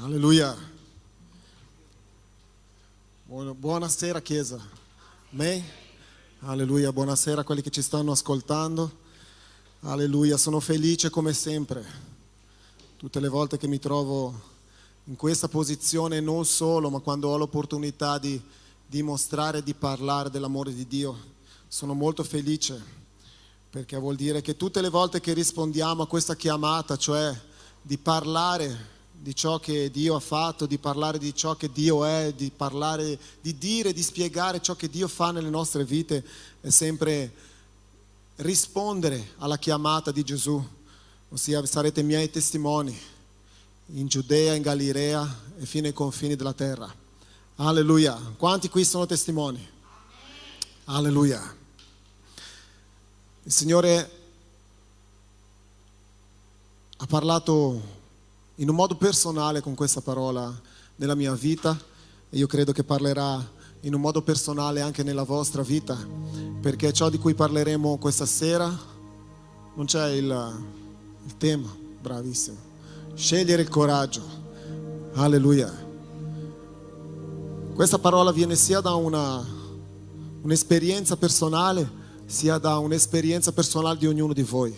Alleluia. Buonasera Chiesa. Amen. Alleluia, buonasera a quelli che ci stanno ascoltando. Alleluia, sono felice come sempre. Tutte le volte che mi trovo in questa posizione, non solo, ma quando ho l'opportunità di dimostrare, di parlare dell'amore di Dio, sono molto felice, perché vuol dire che tutte le volte che rispondiamo a questa chiamata, cioè di parlare di ciò che Dio ha fatto, di parlare di ciò che Dio è, di parlare, di dire, di spiegare ciò che Dio fa nelle nostre vite, è sempre rispondere alla chiamata di Gesù, ossia sarete miei testimoni in Giudea, in Galilea e fino ai confini della terra. Alleluia. Quanti qui sono testimoni? Alleluia. Il Signore ha parlato in un modo personale con questa parola nella mia vita, e io credo che parlerà in un modo personale anche nella vostra vita, perché ciò di cui parleremo questa sera non c'è il tema, bravissimo, scegliere il coraggio. Alleluia. Questa parola viene sia da un'esperienza personale, sia da un'esperienza personale di ognuno di voi,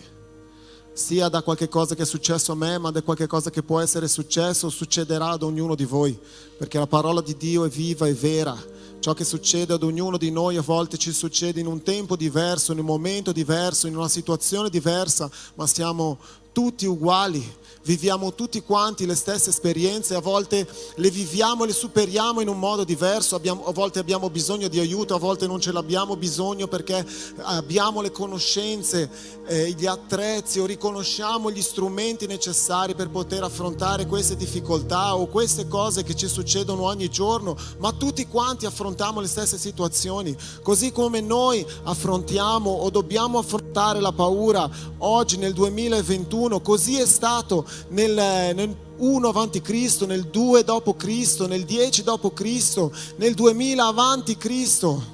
sia da qualche cosa che è successo a me, ma da qualche cosa che può essere successo o succederà ad ognuno di voi, perché la parola di Dio è viva e vera. Ciò che succede ad ognuno di noi a volte ci succede in un tempo diverso, in un momento diverso, in una situazione diversa, ma siamo tutti uguali, viviamo tutti quanti le stesse esperienze, a volte le viviamo e le superiamo in un modo diverso, a volte abbiamo bisogno di aiuto, a volte non ce l'abbiamo bisogno perché abbiamo le conoscenze, gli attrezzi, o riconosciamo gli strumenti necessari per poter affrontare queste difficoltà o queste cose che ci succedono ogni giorno, ma tutti quanti affrontiamo le stesse situazioni, così come noi affrontiamo o dobbiamo affrontare la paura oggi nel 2021. Così è stato nel 1 avanti Cristo, nel 2 dopo Cristo, nel 10 dopo Cristo, nel 2000 avanti Cristo.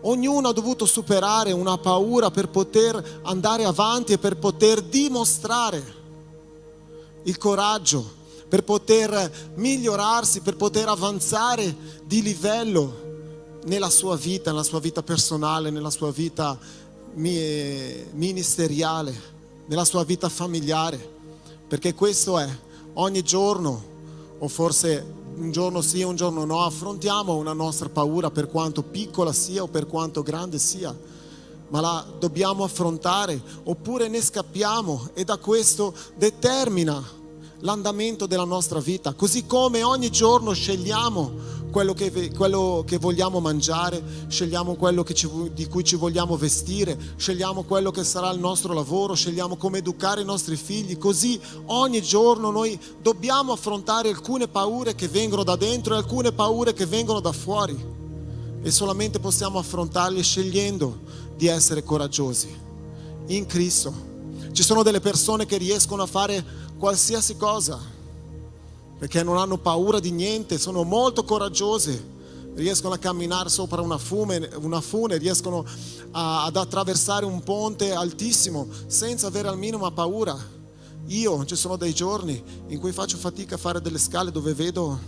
Ognuno ha dovuto superare una paura per poter andare avanti e per poter dimostrare il coraggio, per poter migliorarsi, per poter avanzare di livello nella sua vita personale, nella sua vita ministeriale, nella sua vita familiare, perché questo è, ogni giorno, o forse un giorno sì, un giorno no, affrontiamo una nostra paura, per quanto piccola sia o per quanto grande sia, ma la dobbiamo affrontare, oppure ne scappiamo, e da questo determina l'andamento della nostra vita, così come ogni giorno scegliamo quello che vogliamo mangiare, scegliamo di cui ci vogliamo vestire, scegliamo quello che sarà il nostro lavoro, scegliamo come educare i nostri figli. Così ogni giorno noi dobbiamo affrontare alcune paure che vengono da dentro e alcune paure che vengono da fuori, e solamente possiamo affrontarle scegliendo di essere coraggiosi in Cristo. Ci sono delle persone che riescono a fare qualsiasi cosa, perché non hanno paura di niente, sono molto coraggiose, riescono a camminare sopra una fune, riescono ad attraversare un ponte altissimo senza avere al minimo paura. Io, ci sono dei giorni in cui faccio fatica a fare delle scale dove vedo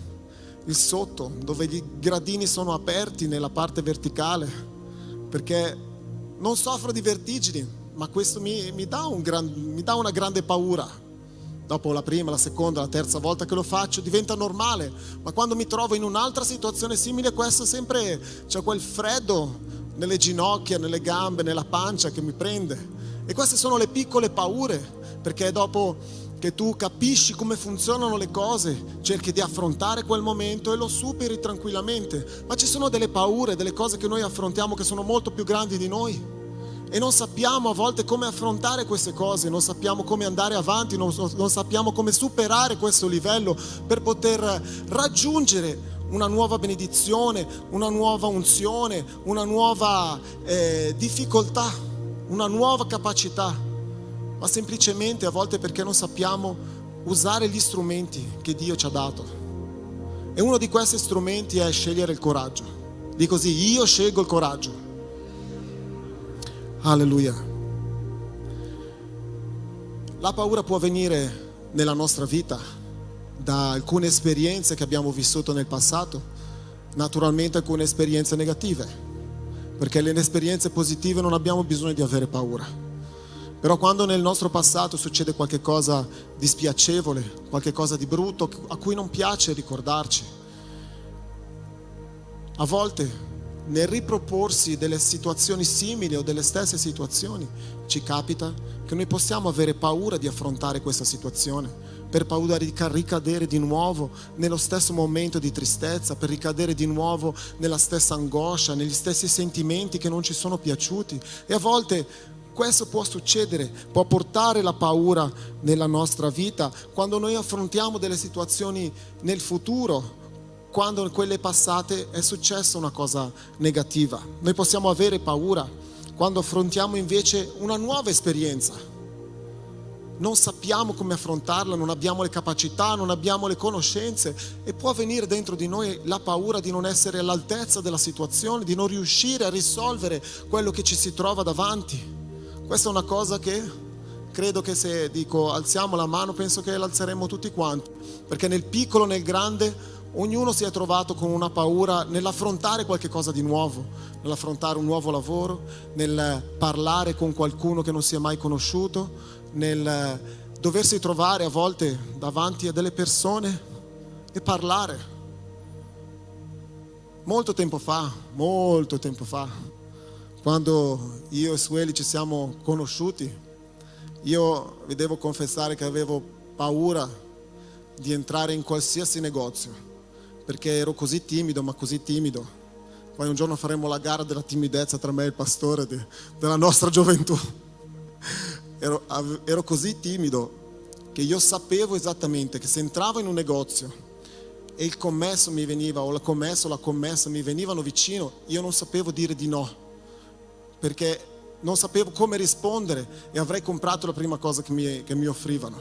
il sotto, dove i gradini sono aperti nella parte verticale, perché non soffro di vertigini, ma questo mi dà una grande paura. Dopo la prima, la seconda, la terza volta che lo faccio diventa normale, ma quando mi trovo in un'altra situazione simile a questa, sempre c'è quel freddo nelle ginocchia, nelle gambe, nella pancia che mi prende. E queste sono le piccole paure, perché dopo che tu capisci come funzionano le cose, cerchi di affrontare quel momento e lo superi tranquillamente. Ma ci sono delle paure, delle cose che noi affrontiamo che sono molto più grandi di noi, e non sappiamo a volte come affrontare queste cose, non sappiamo come andare avanti, non sappiamo come superare questo livello per poter raggiungere una nuova benedizione, una nuova unzione, una nuova difficoltà, una nuova capacità, ma semplicemente a volte perché non sappiamo usare gli strumenti che Dio ci ha dato. E uno di questi strumenti è scegliere il coraggio. Dico così: io scelgo il coraggio. Alleluia. La paura può venire nella nostra vita da alcune esperienze che abbiamo vissuto nel passato, naturalmente alcune esperienze negative, perché le esperienze positive non abbiamo bisogno di avere paura. Però quando nel nostro passato succede qualche cosa di spiacevole, qualche cosa di brutto a cui non piace ricordarci, a volte nel riproporsi delle situazioni simili o delle stesse situazioni ci capita che noi possiamo avere paura di affrontare questa situazione, per paura di ricadere di nuovo nello stesso momento di tristezza, per ricadere di nuovo nella stessa angoscia, negli stessi sentimenti che non ci sono piaciuti. E a volte questo può succedere, può portare la paura nella nostra vita quando noi affrontiamo delle situazioni nel futuro, quando in quelle passate è successa una cosa negativa. Noi possiamo avere paura quando affrontiamo invece una nuova esperienza. Non sappiamo come affrontarla, non abbiamo le capacità, non abbiamo le conoscenze, e può venire dentro di noi la paura di non essere all'altezza della situazione, di non riuscire a risolvere quello che ci si trova davanti. Questa è una cosa che credo che, se dico alziamo la mano, penso che l'alzeremo tutti quanti, perché nel piccolo, nel grande, ognuno si è trovato con una paura nell'affrontare qualche cosa di nuovo, nell'affrontare un nuovo lavoro, nel parlare con qualcuno che non si è mai conosciuto, nel doversi trovare a volte davanti a delle persone e parlare. Molto tempo fa, quando io e Sueli ci siamo conosciuti, io vi devo confessare che avevo paura di entrare in qualsiasi negozio, perché ero così timido. Poi un giorno faremo la gara della timidezza tra me e il pastore della nostra gioventù. Ero così timido che io sapevo esattamente che se entravo in un negozio e il commesso mi veniva, o la commessa mi venivano vicino, io non sapevo dire di no, perché non sapevo come rispondere e avrei comprato la prima cosa che mi offrivano.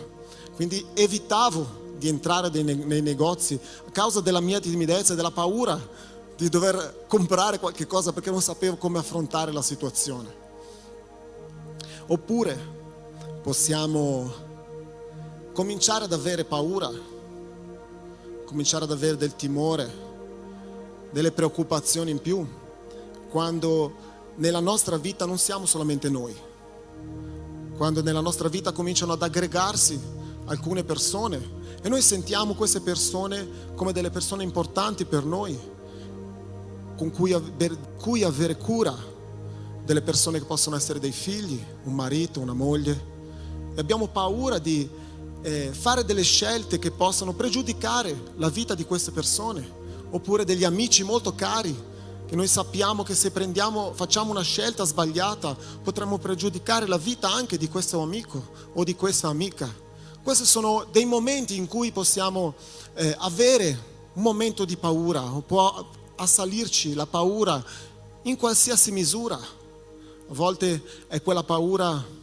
Quindi evitavo di entrare nei negozi a causa della mia timidezza e della paura di dover comprare qualche cosa, perché non sapevo come affrontare la situazione. Oppure possiamo cominciare ad avere paura, cominciare ad avere del timore, delle preoccupazioni in più, quando nella nostra vita non siamo solamente noi, quando nella nostra vita cominciano ad aggregarsi alcune persone e noi sentiamo queste persone come delle persone importanti per noi, per cui avere cura, delle persone che possono essere dei figli, un marito, una moglie. E abbiamo paura di fare delle scelte che possono pregiudicare la vita di queste persone, oppure degli amici molto cari che noi sappiamo che se facciamo una scelta sbagliata potremmo pregiudicare la vita anche di questo amico o di questa amica. Questi sono dei momenti in cui possiamo avere un momento di paura, o può assalirci la paura in qualsiasi misura. A volte è quella paura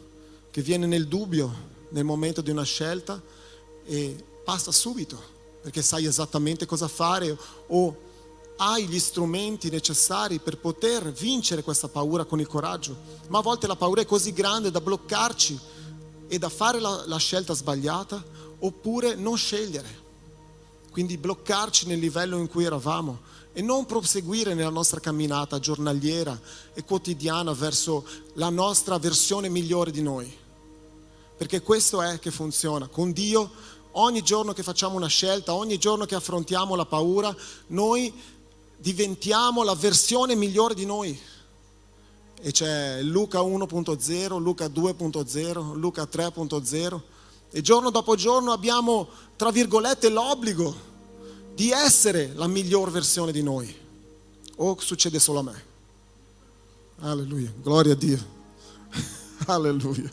che viene nel dubbio, nel momento di una scelta, e passa subito, perché sai esattamente cosa fare o hai gli strumenti necessari per poter vincere questa paura con il coraggio. Ma a volte la paura è così grande da bloccarci e da fare la scelta sbagliata, oppure non scegliere. Quindi bloccarci nel livello in cui eravamo e non proseguire nella nostra camminata giornaliera e quotidiana verso la nostra versione migliore di noi. Perché questo è che funziona. Con Dio, ogni giorno che facciamo una scelta, ogni giorno che affrontiamo la paura, noi diventiamo la versione migliore di noi. E c'è Luca 1.0, Luca 2.0, Luca 3.0. E giorno dopo giorno abbiamo, tra virgolette, l'obbligo di essere la miglior versione di noi. O succede solo a me? Alleluia, gloria a Dio. Alleluia.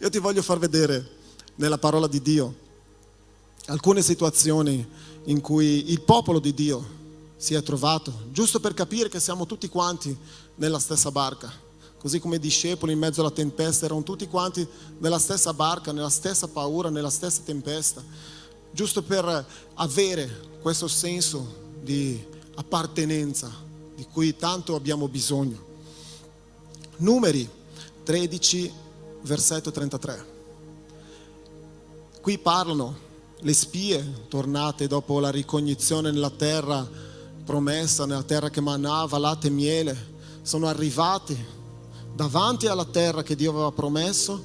Io ti voglio far vedere nella parola di Dio alcune situazioni in cui il popolo di Dio si è trovato, giusto per capire che siamo tutti quanti nella stessa barca. Così come i discepoli in mezzo alla tempesta erano tutti quanti nella stessa barca, nella stessa paura, nella stessa tempesta. Giusto per avere questo senso di appartenenza di cui tanto abbiamo bisogno. Numeri 13, versetto 33. Qui parlano le spie tornate dopo la ricognizione nella terra promessa, nella terra che manava latte e miele, sono arrivati davanti alla terra che Dio aveva promesso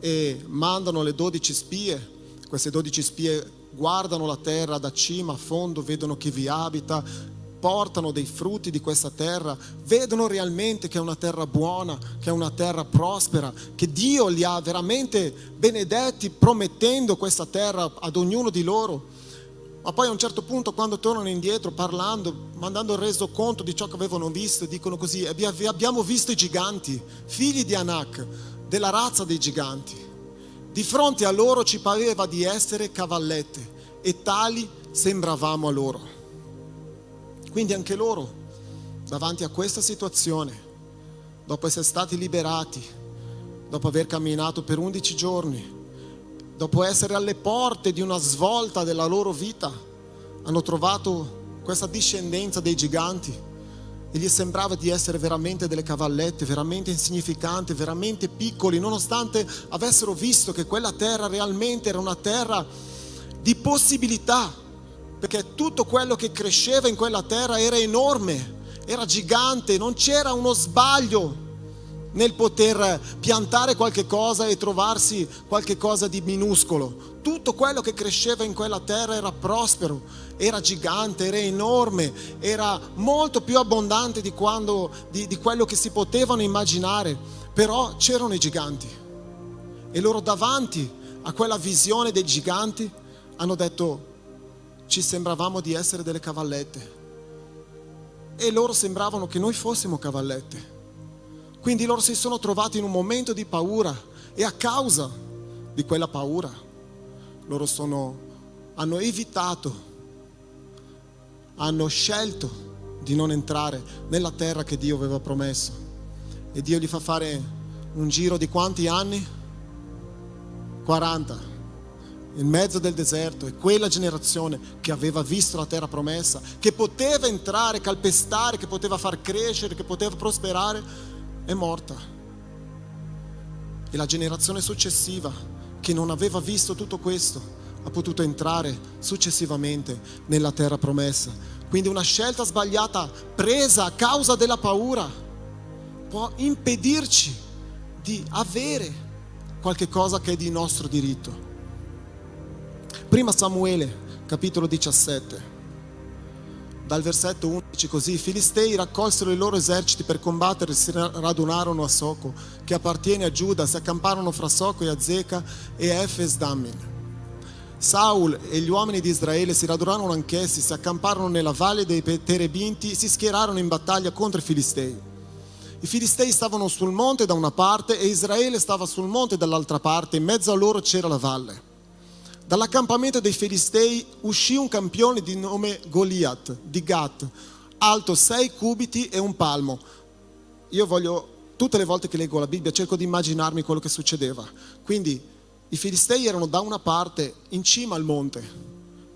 e mandano le 12 spie. Queste 12 spie guardano la terra da cima a fondo, vedono chi vi abita, portano dei frutti di questa terra, vedono realmente che è una terra buona, che è una terra prospera, che Dio li ha veramente benedetti promettendo questa terra ad ognuno di loro. Ma poi a un certo punto, quando tornano indietro parlando, mandando il resoconto di ciò che avevano visto, dicono così: abbiamo visto i giganti, figli di Anak, della razza dei giganti. Di fronte a loro ci pareva di essere cavallette e tali sembravamo a loro. Quindi anche loro, davanti a questa situazione, dopo essere stati liberati, dopo aver camminato per 11 giorni, dopo essere alle porte di una svolta della loro vita, hanno trovato questa discendenza dei giganti e gli sembrava di essere veramente delle cavallette, veramente insignificanti, veramente piccoli, nonostante avessero visto che quella terra realmente era una terra di possibilità, perché tutto quello che cresceva in quella terra era enorme, era gigante, non c'era uno sbaglio nel poter piantare qualche cosa e trovarsi qualche cosa di minuscolo. Tutto quello che cresceva in quella terra era prospero, era gigante, era enorme, era molto più abbondante di quello che si potevano immaginare. Però c'erano i giganti e loro davanti a quella visione dei giganti hanno detto: ci sembravamo di essere delle cavallette, e loro sembravano che noi fossimo cavallette. Quindi loro si sono trovati in un momento di paura e a causa di quella paura loro hanno evitato, hanno scelto di non entrare nella terra che Dio aveva promesso. E Dio gli fa fare un giro di quanti anni? 40. In mezzo del deserto, e quella generazione che aveva visto la terra promessa, che poteva entrare, calpestare, che poteva far crescere, che poteva prosperare, è morta. E la generazione successiva, che non aveva visto tutto questo, ha potuto entrare successivamente nella terra promessa. Quindi una scelta sbagliata presa a causa della paura può impedirci di avere qualche cosa che è di nostro diritto. Prima Samuele, capitolo 17, dal versetto 11, così: i Filistei raccolsero i loro eserciti per combattere e si radunarono a Soco, che appartiene a Giuda, si accamparono fra Soco e Azeca e Efes Damin. Saul e gli uomini di Israele si radunarono anch'essi, si accamparono nella valle dei Terebinti, si schierarono in battaglia contro i Filistei. I Filistei stavano sul monte da una parte e Israele stava sul monte dall'altra parte, in mezzo a loro c'era la valle. Dall'accampamento dei Filistei uscì un campione di nome Goliat, di Gat, alto 6 cubiti e un palmo. Io voglio, tutte le volte che leggo la Bibbia, cerco di immaginarmi quello che succedeva. Quindi i Filistei erano da una parte, in cima al monte,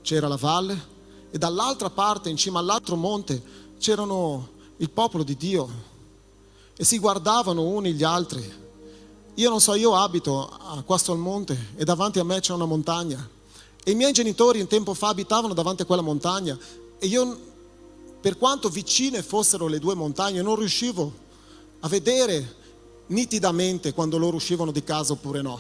c'era la valle, e dall'altra parte, in cima all'altro monte, c'erano il popolo di Dio. E si guardavano uni gli altri. Io non so, io abito qua sul monte e davanti a me c'è una montagna e i miei genitori un tempo fa abitavano davanti a quella montagna e io, per quanto vicine fossero le due montagne, non riuscivo a vedere nitidamente quando loro uscivano di casa oppure no.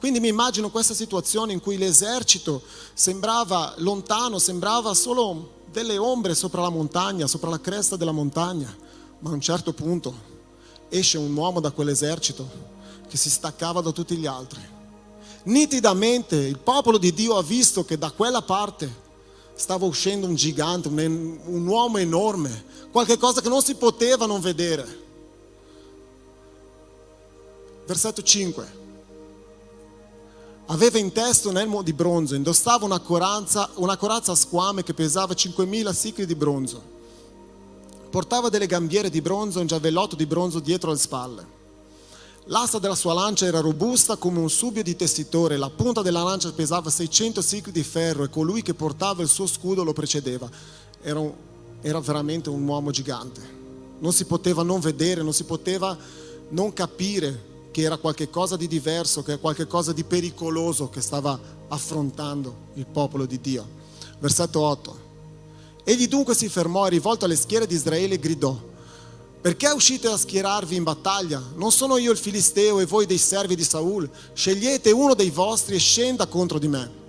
Quindi mi immagino questa situazione in cui l'esercito sembrava lontano, sembrava solo delle ombre sopra la montagna, sopra la cresta della montagna, ma a un certo punto esce un uomo da quell'esercito che si staccava da tutti gli altri. Nitidamente il popolo di Dio ha visto che da quella parte stava uscendo un gigante, un uomo enorme, qualche cosa che non si poteva non vedere. Versetto 5: aveva in testa un elmo di bronzo, indossava una corazza a squame che pesava 5.000 sicli di bronzo, portava delle gambiere di bronzo e un giavellotto di bronzo dietro le spalle. L'asta della sua lancia era robusta come un subbio di tessitore, la punta della lancia pesava 600 sicli di ferro e colui che portava il suo scudo lo precedeva. Era veramente un uomo gigante. Non si poteva non vedere, non si poteva non capire che era qualcosa di diverso, che era qualcosa di pericoloso che stava affrontando il popolo di Dio. Versetto 8. Egli dunque si fermò e, rivolto alle schiere di Israele, gridò: perché uscite a schierarvi in battaglia? Non sono io il filisteo e voi dei servi di Saul? Scegliete uno dei vostri e scenda contro di me.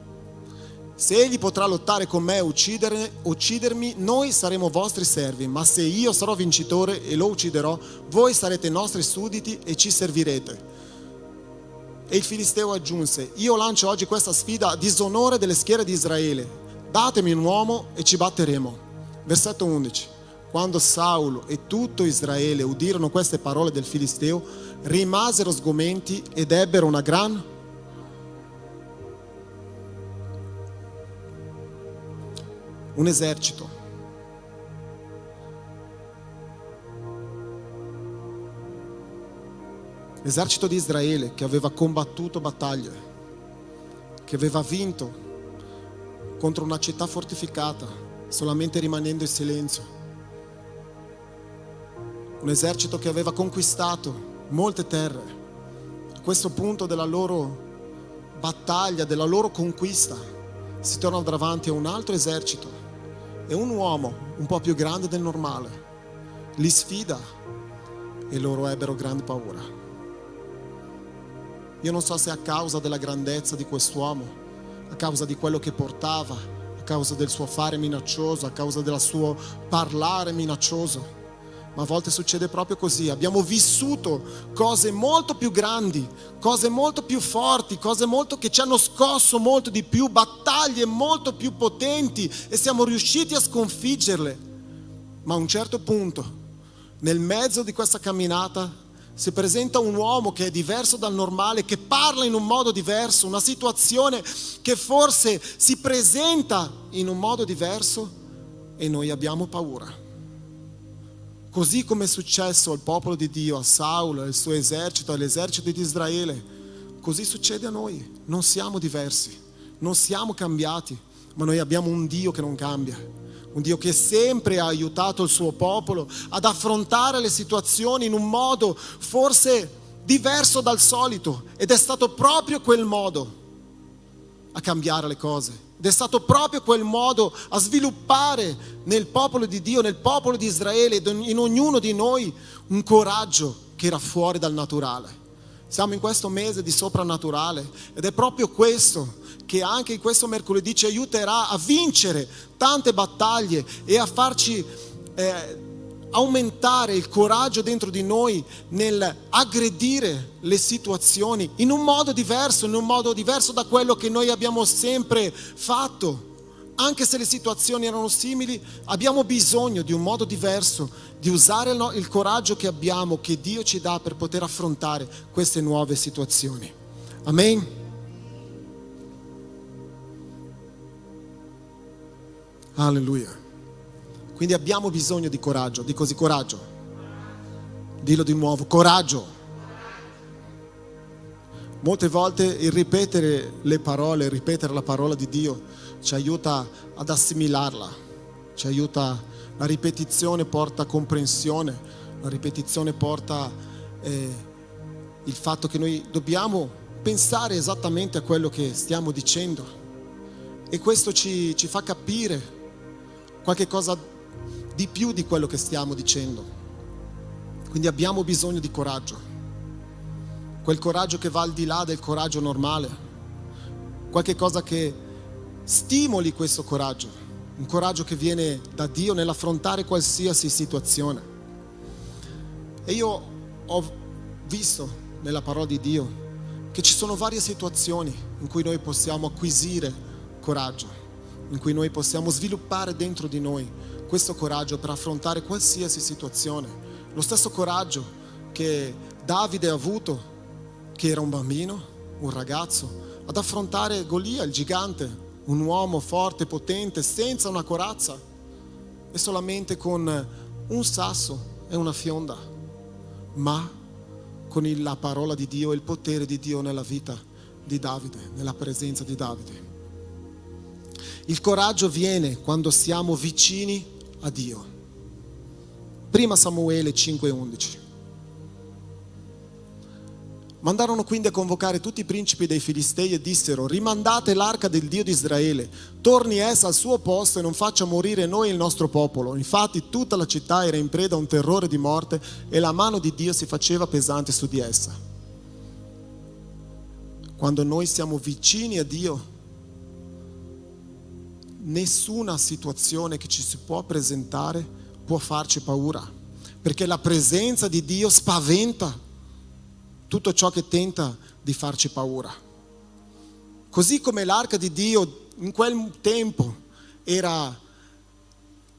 Se egli potrà lottare con me e uccidermi, noi saremo vostri servi, ma se io sarò vincitore e lo ucciderò, voi sarete nostri sudditi e ci servirete. E il filisteo aggiunse: io lancio oggi questa sfida a disonore delle schiere di Israele, datemi un uomo e ci batteremo. Versetto 11. Quando Saulo e tutto Israele udirono queste parole del filisteo, rimasero sgomenti ed ebbero una gran... un esercito. L'esercito di Israele che aveva combattuto battaglie, che aveva vinto contro una città fortificata solamente rimanendo in silenzio. Un esercito che aveva conquistato molte terre. A questo punto della loro battaglia, della loro conquista, si tornano davanti a un altro esercito. E un uomo un po' più grande del normale li sfida e loro ebbero grande paura. Io non so se a causa della grandezza di quest'uomo, a causa di quello che portava, a causa del suo fare minaccioso, a causa del suo parlare minaccioso, ma a volte succede proprio così. Abbiamo vissuto cose molto più grandi, cose molto più forti, cose molto che ci hanno scosso molto di più, battaglie molto più potenti, e siamo riusciti a sconfiggerle. Ma a un certo punto, nel mezzo di questa camminata, si presenta un uomo che è diverso dal normale, che parla in un modo diverso, una situazione che forse si presenta in un modo diverso, e noi abbiamo paura. Così come è successo al popolo di Dio, a Saulo, al suo esercito, all'esercito di Israele, così succede a noi. Non siamo diversi, non siamo cambiati, ma noi abbiamo un Dio che non cambia, un Dio che sempre ha aiutato il suo popolo ad affrontare le situazioni in un modo forse diverso dal solito, ed è stato proprio quel modo a cambiare le cose. Ed è stato proprio quel modo a sviluppare nel popolo di Dio, nel popolo di Israele, in ognuno di noi, un coraggio che era fuori dal naturale. Siamo in questo mese di soprannaturale, ed è proprio questo che anche in questo mercoledì ci aiuterà a vincere tante battaglie e a farci aumentare il coraggio dentro di noi nel aggredire le situazioni in un modo diverso, da quello che noi abbiamo sempre fatto. Anche se le situazioni erano simili, abbiamo bisogno di un modo diverso, di usare il coraggio che abbiamo, che Dio ci dà, per poter affrontare queste nuove situazioni. Amen. Alleluia. Quindi abbiamo bisogno di coraggio. Di così, coraggio. Dillo di nuovo: coraggio. Molte volte il ripetere le parole, ripetere la parola di Dio ci aiuta ad assimilarla, ci aiuta. La ripetizione porta comprensione, la ripetizione porta il fatto che noi dobbiamo pensare esattamente a quello che stiamo dicendo, e questo ci fa capire qualche cosa di più di quello che stiamo dicendo. Quindi abbiamo bisogno di coraggio, quel coraggio che va al di là del coraggio normale, qualche cosa che stimoli questo coraggio, un coraggio che viene da Dio nell'affrontare qualsiasi situazione. E io ho visto nella parola di Dio che ci sono varie situazioni in cui noi possiamo acquisire coraggio, in cui noi possiamo sviluppare dentro di noi questo coraggio per affrontare qualsiasi situazione. Lo stesso coraggio che Davide ha avuto, che era un bambino, un ragazzo, ad affrontare Golia, il gigante, un uomo forte, potente, senza una corazza e solamente con un sasso e una fionda, ma con la parola di Dio e il potere di Dio nella vita di Davide, nella presenza di Davide. Il coraggio viene quando siamo vicini a Dio. Prima Samuele 5:11. Mandarono quindi a convocare tutti i principi dei Filistei e dissero: rimandate l'arca del Dio di Israele, torni essa al suo posto e non faccia morire noi e il nostro popolo. Infatti tutta la città era in preda a un terrore di morte e la mano di Dio si faceva pesante su di essa. Quando noi siamo vicini a Dio, nessuna situazione che ci si può presentare può farci paura, perché la presenza di Dio spaventa tutto ciò che tenta di farci paura. Così come l'arca di Dio in quel tempo era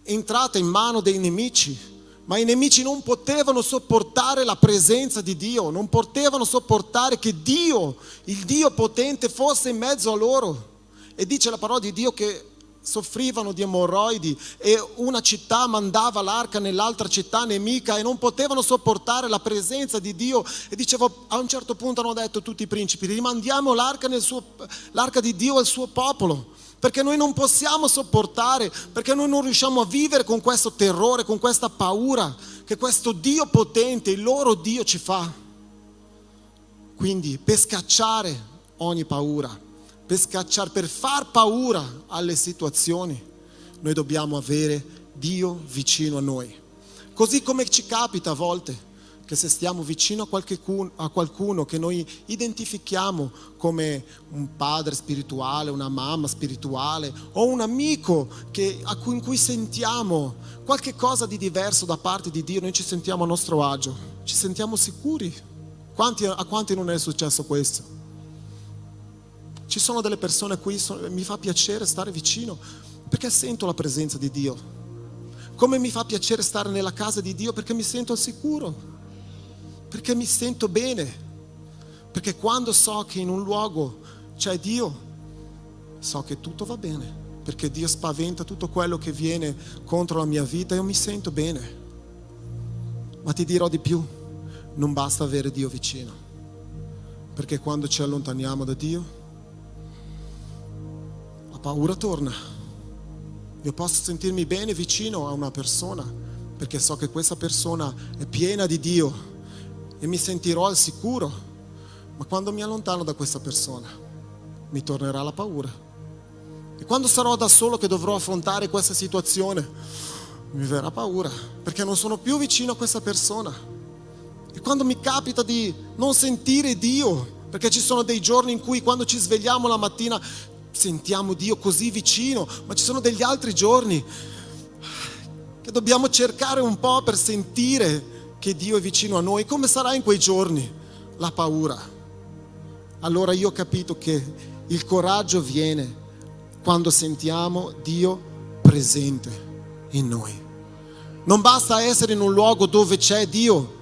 entrata in mano dei nemici, ma i nemici non potevano sopportare la presenza di Dio, non potevano sopportare che Dio, il Dio potente, fosse in mezzo a loro. E dice la parola di Dio che soffrivano di emorroidi e una città mandava l'arca nell'altra città nemica e non potevano sopportare la presenza di Dio. E dicevo, a un certo punto hanno detto tutti i principi: rimandiamo l'arca di Dio al suo popolo, perché noi non possiamo sopportare, perché noi non riusciamo a vivere con questo terrore, con questa paura che questo Dio potente, il loro Dio, ci fa. Quindi per scacciare ogni paura, per far paura alle situazioni, noi dobbiamo avere Dio vicino a noi. Così come ci capita a volte che se stiamo vicino a qualcuno che noi identifichiamo come un padre spirituale, una mamma spirituale o un amico in cui sentiamo qualche cosa di diverso da parte di Dio, noi ci sentiamo a nostro agio, ci sentiamo sicuri. A quanti non è successo questo? Ci sono delle persone a cui mi fa piacere stare vicino perché sento la presenza di Dio. Come mi fa piacere stare nella casa di Dio? Perché mi sento al sicuro, perché mi sento bene, perché quando so che in un luogo c'è Dio, so che tutto va bene, perché Dio spaventa tutto quello che viene contro la mia vita e io mi sento bene. Ma ti dirò di più, non basta avere Dio vicino, perché quando ci allontaniamo da Dio, paura torna. Io posso sentirmi bene vicino a una persona perché so che questa persona è piena di Dio e mi sentirò al sicuro, ma quando mi allontano da questa persona mi tornerà la paura e quando sarò da solo che dovrò affrontare questa situazione mi verrà paura perché non sono più vicino a questa persona. E quando mi capita di non sentire Dio, perché ci sono dei giorni in cui quando ci svegliamo la mattina sentiamo Dio così vicino, ma ci sono degli altri giorni che dobbiamo cercare un po' per sentire che Dio è vicino a noi. Come sarà in quei giorni? La paura. Allora io ho capito che il coraggio viene quando sentiamo Dio presente in noi. Non basta essere in un luogo dove c'è Dio,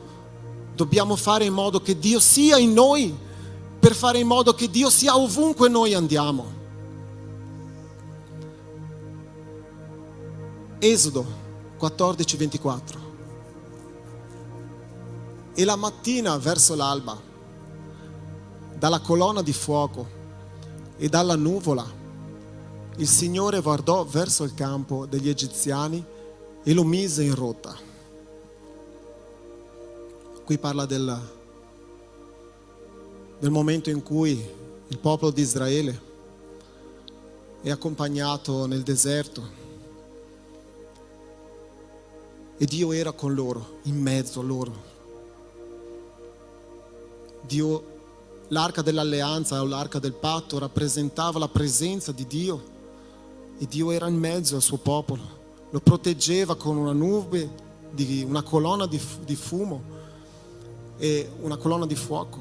dobbiamo fare in modo che Dio sia in noi, per fare in modo che Dio sia ovunque noi andiamo. Esodo 14:24. E la mattina verso l'alba, dalla colonna di fuoco e dalla nuvola, il Signore guardò verso il campo degli egiziani e lo mise in rotta. Qui parla del momento in cui il popolo di Israele è accompagnato nel deserto e Dio era con loro, in mezzo a loro. Dio, l'arca dell'alleanza o l'arca del patto rappresentava la presenza di Dio e Dio era in mezzo al suo popolo, lo proteggeva con una nube, una colonna di fumo e una colonna di fuoco.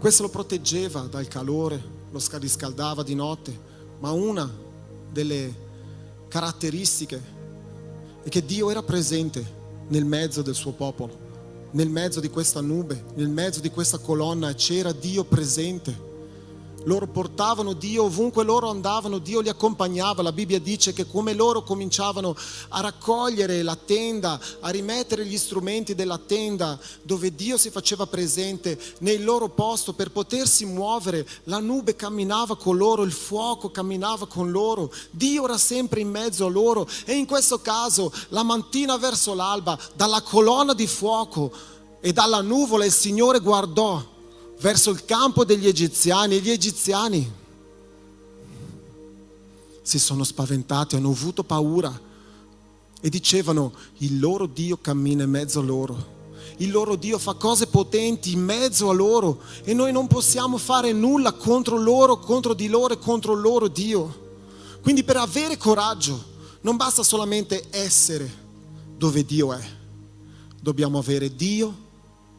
Questo lo proteggeva dal calore, lo riscaldava di notte, ma una delle caratteristiche è che Dio era presente nel mezzo del suo popolo, nel mezzo di questa nube, nel mezzo di questa colonna c'era Dio presente. Loro portavano Dio ovunque loro andavano, Dio li accompagnava. La Bibbia dice che come loro cominciavano a raccogliere la tenda, a rimettere gli strumenti della tenda dove Dio si faceva presente nel loro posto per potersi muovere, la nube camminava con loro, il fuoco camminava con loro, Dio era sempre in mezzo a loro. E in questo caso la mattina verso l'alba, dalla colonna di fuoco e dalla nuvola il Signore guardò verso il campo degli egiziani e gli egiziani si sono spaventati, hanno avuto paura e dicevano: il loro Dio cammina in mezzo a loro, il loro Dio fa cose potenti in mezzo a loro e noi non possiamo fare nulla contro loro, contro di loro e contro il loro Dio. Quindi per avere coraggio non basta solamente essere dove Dio è, dobbiamo avere Dio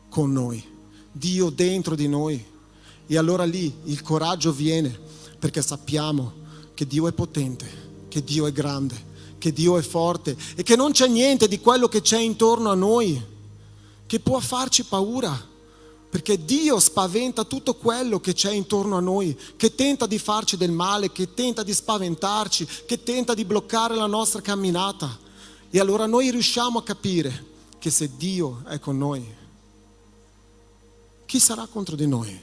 con noi, Dio dentro di noi, e allora lì il coraggio viene perché sappiamo che Dio è potente, che Dio è grande, che Dio è forte e che non c'è niente di quello che c'è intorno a noi che può farci paura, perché Dio spaventa tutto quello che c'è intorno a noi, che tenta di farci del male, che tenta di spaventarci, che tenta di bloccare la nostra camminata. E allora noi riusciamo a capire che se Dio è con noi, chi sarà contro di noi?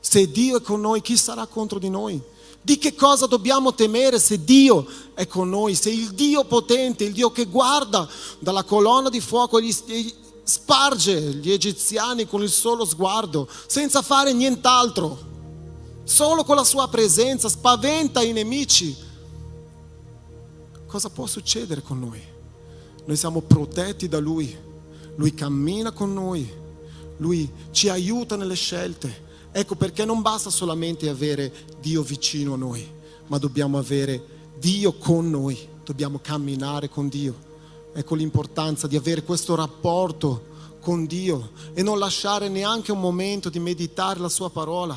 Se Dio è con noi, chi sarà contro di noi? Di che cosa dobbiamo temere se Dio è con noi? Se il Dio potente, il Dio che guarda dalla colonna di fuoco e sparge gli egiziani con il solo sguardo, senza fare nient'altro, solo con la sua presenza spaventa i nemici, cosa può succedere con noi? Noi siamo protetti da Lui, Lui cammina con noi, Lui ci aiuta nelle scelte. Ecco perché non basta solamente avere Dio vicino a noi, ma dobbiamo avere Dio con noi, dobbiamo camminare con Dio. Ecco l'importanza di avere questo rapporto con Dio e non lasciare neanche un momento di meditare la sua parola.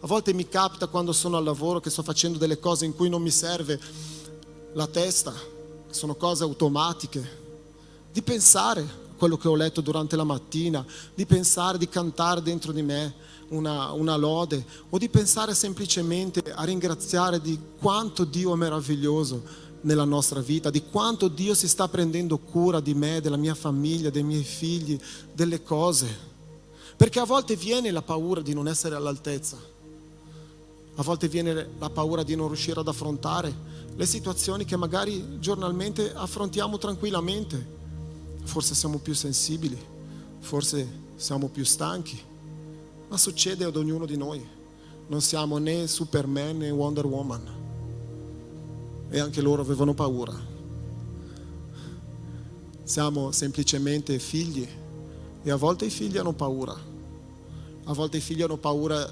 A volte mi capita quando sono al lavoro che sto facendo delle cose in cui non mi serve la testa, sono cose automatiche, di pensare a quello che ho letto durante la mattina, di pensare, di cantare dentro di me una lode, o di pensare semplicemente a ringraziare di quanto Dio è meraviglioso nella nostra vita, di quanto Dio si sta prendendo cura di me, della mia famiglia, dei miei figli, delle cose. Perché a volte viene la paura di non essere all'altezza, a volte viene la paura di non riuscire ad affrontare le situazioni che magari giornalmente affrontiamo tranquillamente. Forse siamo più sensibili, forse siamo più stanchi, ma succede ad ognuno di noi. Non siamo né Superman né Wonder Woman. E anche loro avevano paura. Siamo semplicemente figli e a volte i figli hanno paura. A volte i figli hanno paura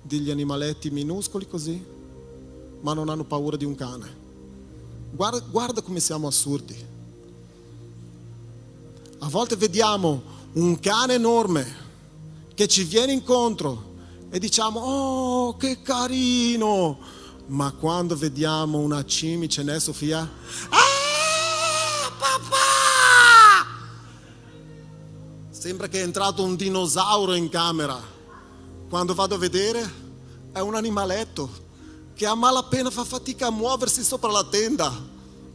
degli animaletti minuscoli così, ma non hanno paura di un cane. Guarda come siamo assurdi. A volte vediamo un cane enorme che ci viene incontro e diciamo: oh, che carino! Ma quando vediamo una cimice, né Sofia? Ah, papà! Sembra che è entrato un dinosauro in camera. Quando vado a vedere, è un animaletto che a malapena fa fatica a muoversi sopra la tenda,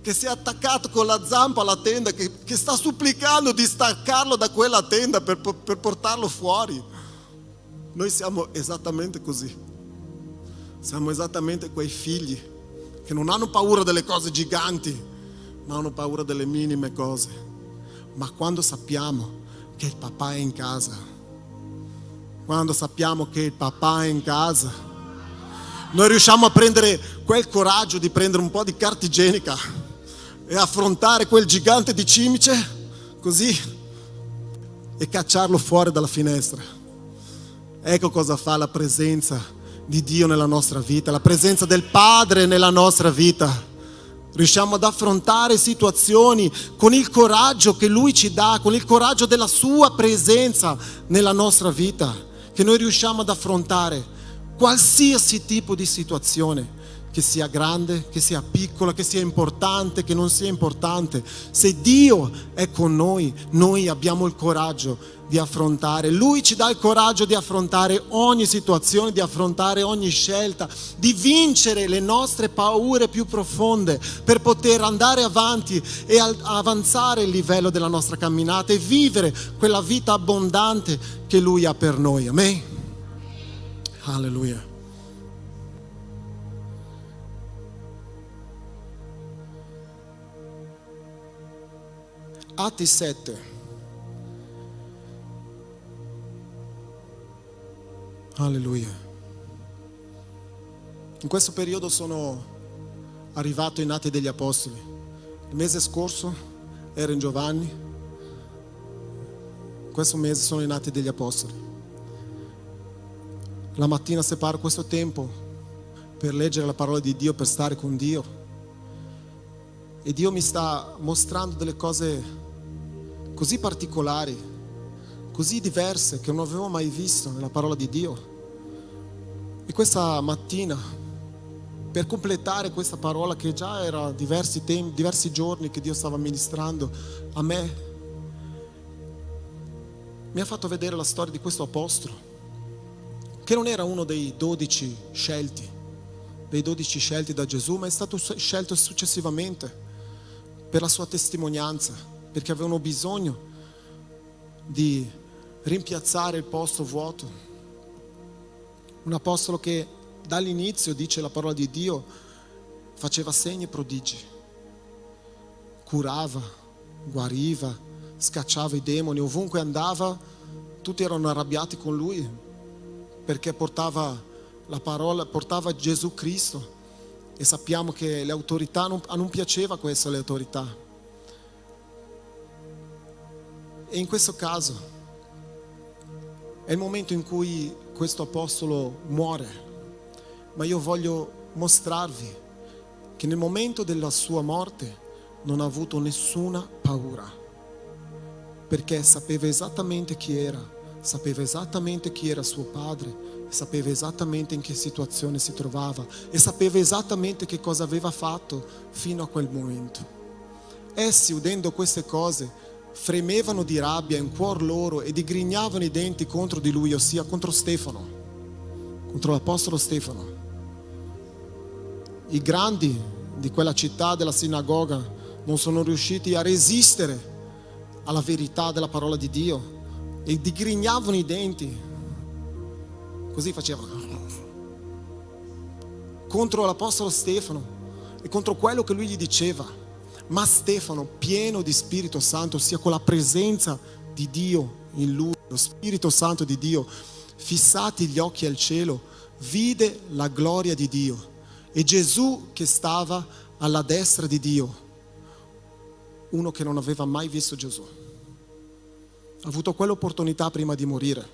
che si è attaccato con la zampa alla tenda, che sta supplicando di staccarlo da quella tenda per portarlo fuori. Noi siamo esattamente così. Siamo esattamente quei figli che non hanno paura delle cose giganti, ma hanno paura delle minime cose. Ma quando sappiamo che il papà è in casa, quando sappiamo che il papà è in casa, noi riusciamo a prendere quel coraggio di prendere un po' di carta igienica e affrontare quel gigante di cimice così e cacciarlo fuori dalla finestra. Ecco cosa fa la presenza di Dio nella nostra vita, la presenza del Padre nella nostra vita. Riusciamo ad affrontare situazioni con il coraggio che Lui ci dà, con il coraggio della Sua presenza nella nostra vita, che noi riusciamo ad affrontare qualsiasi tipo di situazione, che sia grande, che sia piccola, che sia importante, che non sia importante. Se Dio è con noi, noi abbiamo il coraggio di affrontare, Lui ci dà il coraggio di affrontare ogni situazione, di affrontare ogni scelta, di vincere le nostre paure più profonde per poter andare avanti e avanzare il livello della nostra camminata e vivere quella vita abbondante che Lui ha per noi. Amen? Alleluia. Atti 7 Alleluia. In questo periodo sono arrivato in Atti degli Apostoli. Il mese scorso ero in Giovanni, questo mese sono in Atti degli Apostoli. La mattina separo questo tempo per leggere la parola di Dio, per stare con Dio. E Dio mi sta mostrando delle cose così particolari, così diverse, che non avevo mai visto nella parola di Dio. E questa mattina, per completare questa parola che già era diversi giorni che Dio stava ministrando a me, mi ha fatto vedere la storia di questo apostolo, che non era uno dei 12 scelti, da Gesù, ma è stato scelto successivamente per la sua testimonianza, perché avevano bisogno di rimpiazzare il posto vuoto. Un apostolo che dall'inizio, dice la parola di Dio, faceva segni e prodigi, curava, guariva, scacciava i demoni. Ovunque andava tutti erano arrabbiati con lui, perché portava la parola, portava Gesù Cristo, e sappiamo che le autorità non piaceva questo alle autorità. E in questo caso è il momento in cui questo apostolo muore, ma io voglio mostrarvi che nel momento della sua morte non ha avuto nessuna paura, perché sapeva esattamente chi era, suo padre, sapeva esattamente in che situazione si trovava e sapeva esattamente che cosa aveva fatto fino a quel momento. Essi, udendo queste cose, fremevano di rabbia in cuor loro e digrignavano i denti contro di lui, ossia contro Stefano, contro l'apostolo Stefano. I grandi di quella città, della sinagoga, non sono riusciti a resistere alla verità della parola di Dio e digrignavano i denti, così facevano, contro l'apostolo Stefano e contro quello che lui gli diceva. Ma Stefano, pieno di Spirito Santo, ossia con la presenza di Dio in lui, lo Spirito Santo di Dio, fissati gli occhi al cielo, vide la gloria di Dio e Gesù che stava alla destra di Dio, uno che non aveva mai visto Gesù. Ha avuto quell'opportunità prima di morire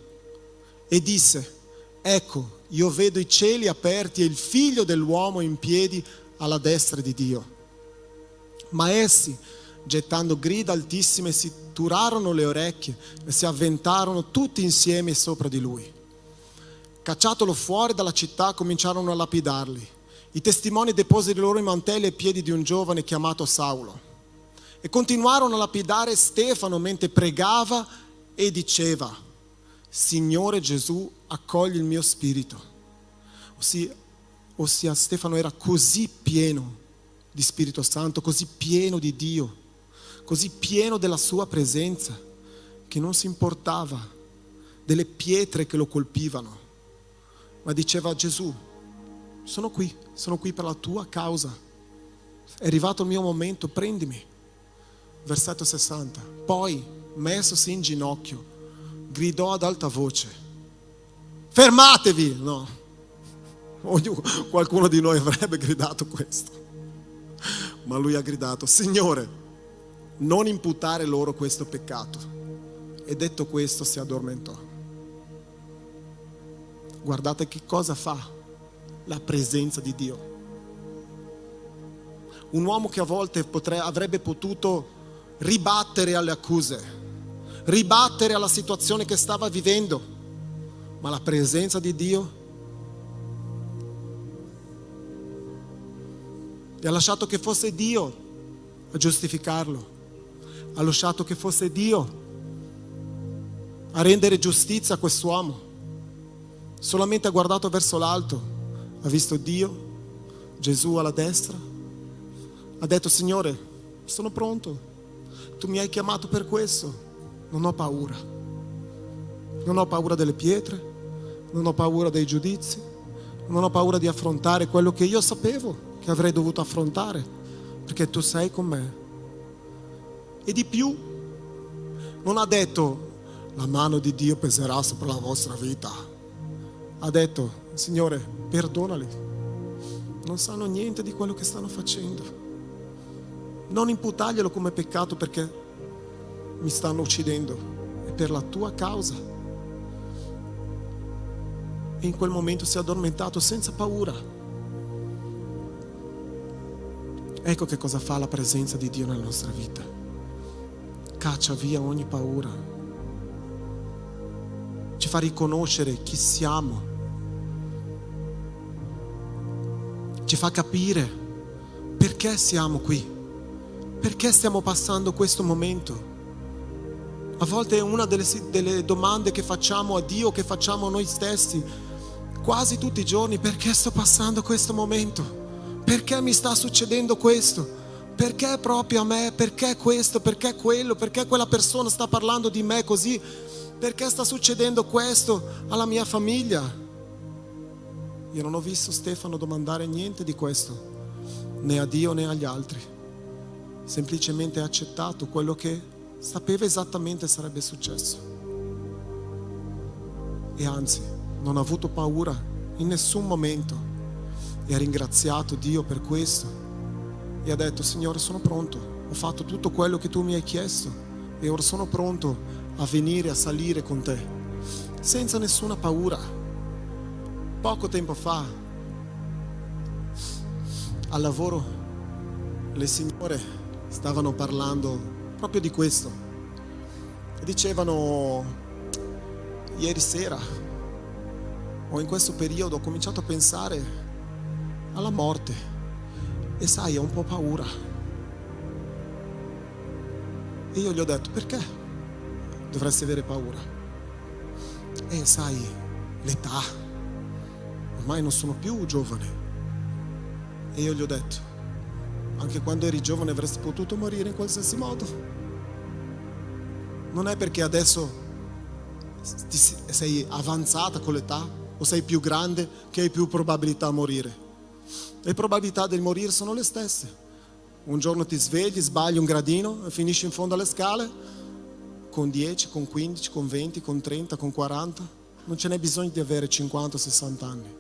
e disse: ecco, io vedo i cieli aperti e il Figlio dell'uomo in piedi alla destra di Dio. Ma essi, gettando grida altissime, si turarono le orecchie e si avventarono tutti insieme sopra di lui. Cacciatolo fuori dalla città, cominciarono a lapidarli. I testimoni deposero i loro mantelli ai piedi di un giovane chiamato Saulo e continuarono a lapidare Stefano mentre pregava e diceva: Signore Gesù, accogli il mio spirito. Ossia Stefano era così pieno di Spirito Santo, così pieno di Dio, così pieno della sua presenza, che non si importava delle pietre che lo colpivano, ma diceva a Gesù: sono qui per la tua causa, è arrivato il mio momento, prendimi. Versetto 60. Poi, messosi in ginocchio, gridò ad alta voce: fermatevi! No, qualcuno di noi avrebbe gridato questo, ma lui ha gridato: Signore, non imputare loro questo peccato. E detto questo si addormentò. Guardate che cosa fa la presenza di Dio. Un uomo che a volte avrebbe potuto ribattere alle accuse, ribattere alla situazione che stava vivendo, ma la presenza di Dio e ha lasciato che fosse Dio a giustificarlo, ha lasciato che fosse Dio a rendere giustizia a quest'uomo. Solamente ha guardato verso l'alto, ha visto Dio, Gesù alla destra, ha detto: Signore, sono pronto, tu mi hai chiamato per questo, non ho paura, non ho paura delle pietre, non ho paura dei giudizi, non ho paura di affrontare quello che io sapevo che avrei dovuto affrontare, perché tu sei con me. E di più, non ha detto: la mano di Dio peserà sopra la vostra vita. ha detto: Signore, perdonali, non sanno niente di quello che stanno facendo, non imputarglielo come peccato perché mi stanno uccidendo, è per la tua causa. E in quel momento si è addormentato senza paura. Ecco che cosa fa la presenza di Dio nella nostra vita: caccia via ogni paura, ci fa riconoscere chi siamo, ci fa capire perché siamo qui, perché stiamo passando questo momento. A volte è una delle domande che facciamo a Dio, che facciamo a noi stessi quasi tutti i giorni: perché sto passando questo momento? Perché mi sta succedendo questo? Perché proprio a me? Perché questo? Perché quello? Perché quella persona sta parlando di me così? Perché sta succedendo questo alla mia famiglia? Io non ho visto Stefano domandare niente di questo, né a Dio né agli altri. Semplicemente ha accettato quello che sapeva esattamente sarebbe successo. E anzi, non ha avuto paura in nessun momento. E ha ringraziato Dio per questo. E ha detto: Signore, sono pronto. Ho fatto tutto quello che tu mi hai chiesto. E ora sono pronto a venire, a salire con te. Senza nessuna paura. Poco tempo fa al lavoro le signore stavano parlando proprio di questo e dicevano: ieri sera o in questo periodo ho cominciato a pensare alla morte e sai, ho un po' paura. E io gli ho detto: perché dovresti avere paura? E sai, l'età, ormai non sono più giovane. E io gli ho detto: anche quando eri giovane avresti potuto morire in qualsiasi modo. Non è perché adesso sei avanzata con l'età o sei più grande che hai più probabilità a morire. Le probabilità del morire sono le stesse. Un giorno ti svegli, sbagli un gradino e finisci in fondo alle scale con 10, con 15, con 20, con 30, con 40. Non ce n'è bisogno di avere 50 o 60 anni.